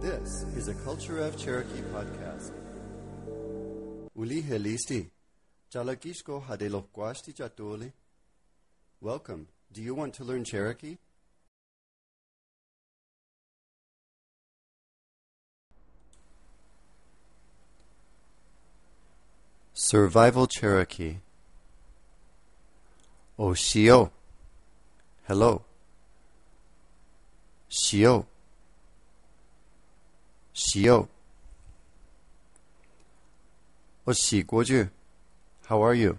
This is a Culture of Cherokee podcast. Ulihelisti, Chalakishko Hadelokwasti Chatoli. Welcome. Do you want to learn Cherokee? Survival Cherokee. Oshiyo. Hello. Shio. Shio. Oshee Gordy, how are you?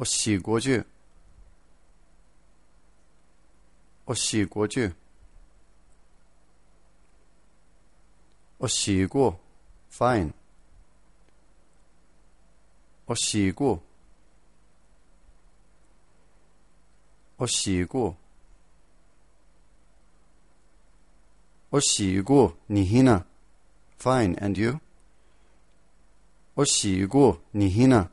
Oshee Gordy. Oshee Gordy. Oshee go, fine. Oshee go. Oshee go. Oshee go, Nihina. Fine, and you? Oshee go, Nihina.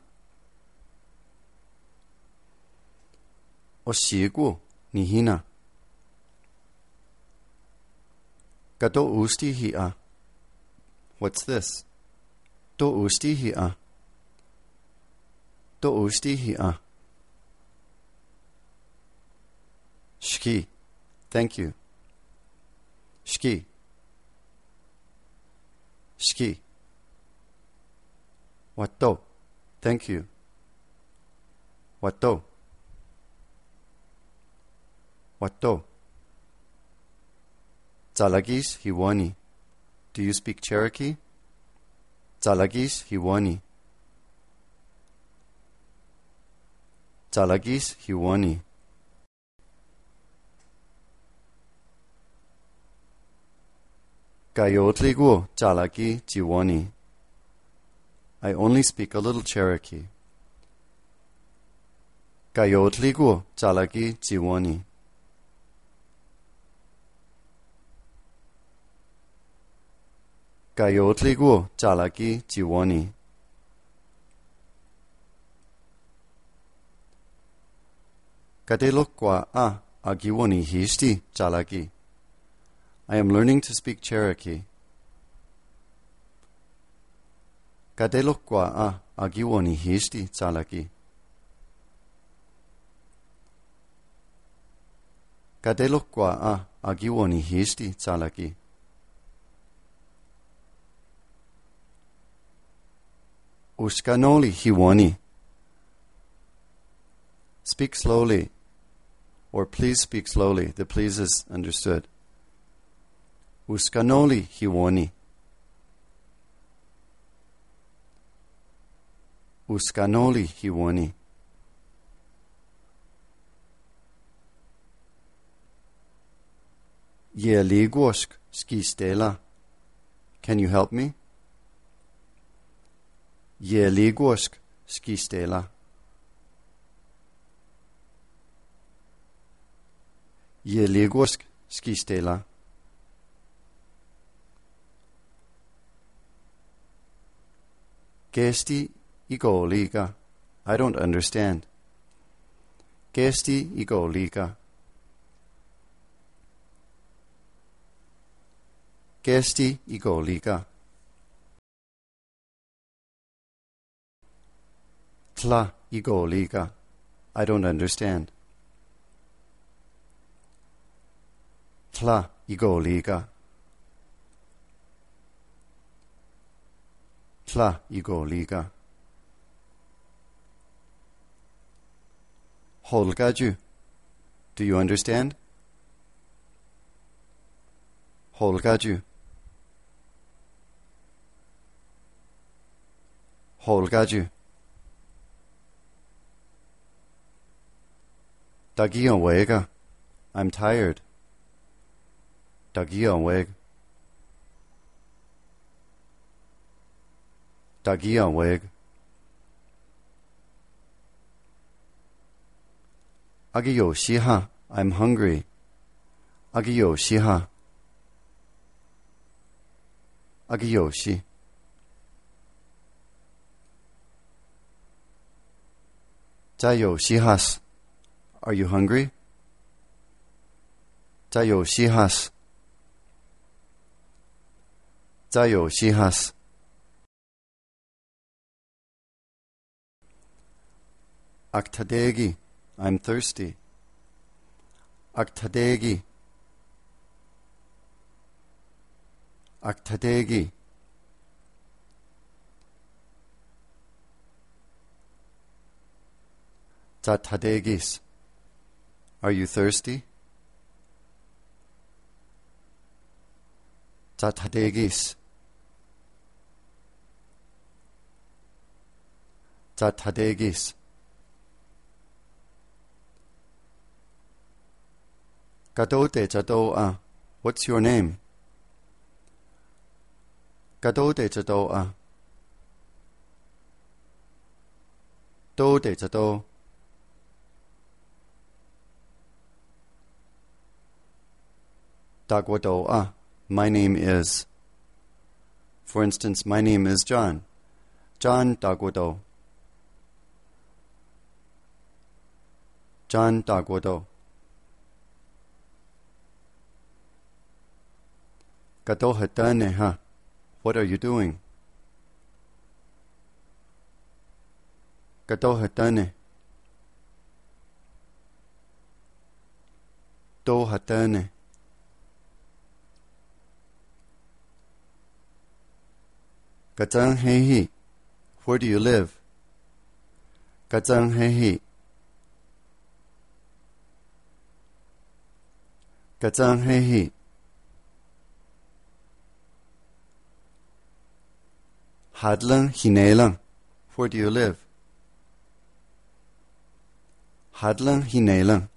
Oshee go, Nihina. Gado usti hi'a. What's this? Do usti hi'a. Do usti hi'a. Shiki. Thank you. Shiki. Shiki. Watto. Thank you. Watto. Watto. Tsalagi's Hiwani. Do you speak Cherokee? Tsalagi's Hiwani. Tsalagi's Hiwani. Kayotligu chalaki Tiwani. I only speak a little Cherokee. Kayotligu chalaki Tiwani. Kayotligu chalaki Tiwani. Kadelokwa a agiwoni hishti chalaki. I am learning to speak Cherokee. Kadelokwa a agiwoni hishti chalaki. Kadelokwa a agiwoni hishti chalaki. Uskanoli hiwani. Speak slowly, or please speak slowly. The please is understood. Uskanoli hiwani. Uskanoli hiwani. Yea Ligorsk skistela. Can you help me? Yea Ligorsk skistela. Yea Ligorsk skistela. Gesti ego liga. I don't understand. Gesti ego liga. Gesti ego liga. Tla ego liga. I don't understand. Tla ego liga. Tla ego liga. Holgaju. Do you understand? Holgaju. Holgaju. Dagion wega. I'm tired. Dagion wega. Dagion weg. Agiyoshi ha. I'm hungry. Agiyoshi ha. Agiyoshi. Zaiyoshi ha's. Are you hungry? Zaiyoshi ha's. Zaiyoshi ha's. Aktadegi, I'm thirsty. Aktadegi. Aktadegi. Tatadegis, are you thirsty? Tatadegis. Tatadegis. Gado de a, what's your name? Gado de a. Do de jado. Aguadu li ha, my name is. For instance, my name is John. John Aguadu. John Aguadu. Katohatane ha, what are you doing? Katohatane. Dohatane. Katanghehe, where do you live? Katanghehe. Katanghehe. Hadlan Hinela, where do you live? Hadlan Hinela.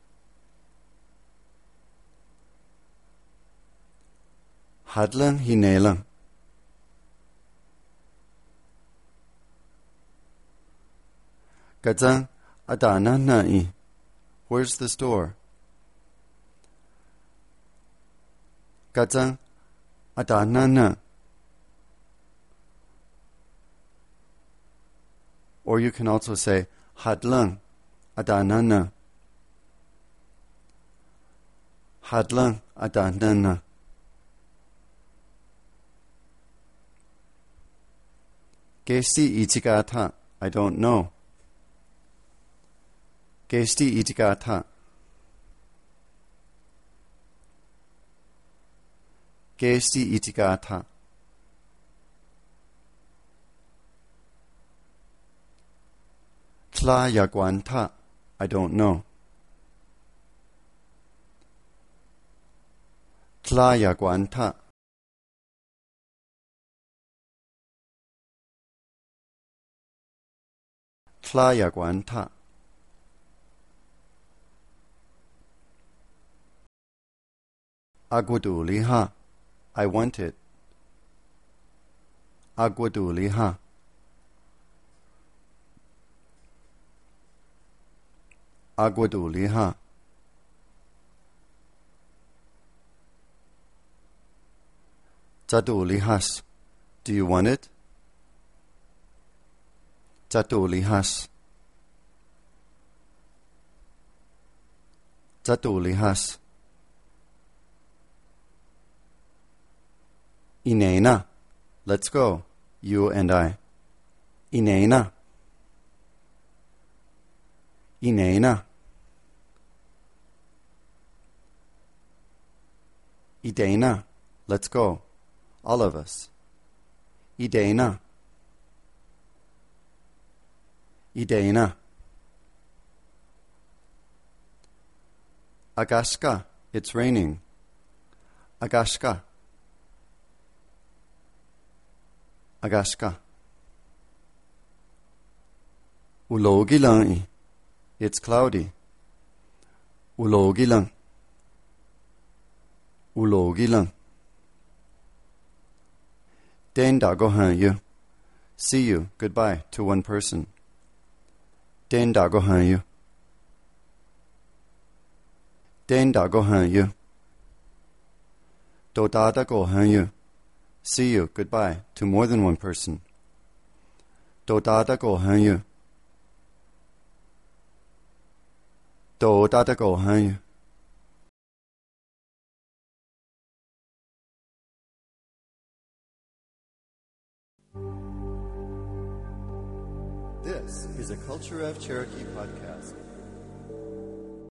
Hadlan Hinela. Gaddan Adana Nai, where's the store? Gaddan Adana Nai. Or you can also say Hadlan Adana Nai. Hadlan Adana Nai. Gesti Itigata, I don't know. Gesti Itigata. Gesti Itigata. Tla ya guanta, I don't know. Tla ya guanta. Tla ya guanta. Aguadu li ha, I want it. Aguadu li ha. Aguadu li ha. Tatuli has, do you want it? Tatuli has. Tatuli has. Idena, let's go, you and I. Idena. Idena. Idena, let's go, all of us. Idena. Idena. Agaska, it's raining. Agaska. Agaska. Ulogi lang, it's cloudy. Ulogi lang. Ulogi lang. Dodada go hanyu, see you, goodbye, to one person. Dodada go hanyu. Dodada go hanyu. Dodada go hanyu. See you, goodbye, to more than one person. Dodada go hanyu. Dodada go hanyu. This is a Culture of Cherokee podcast.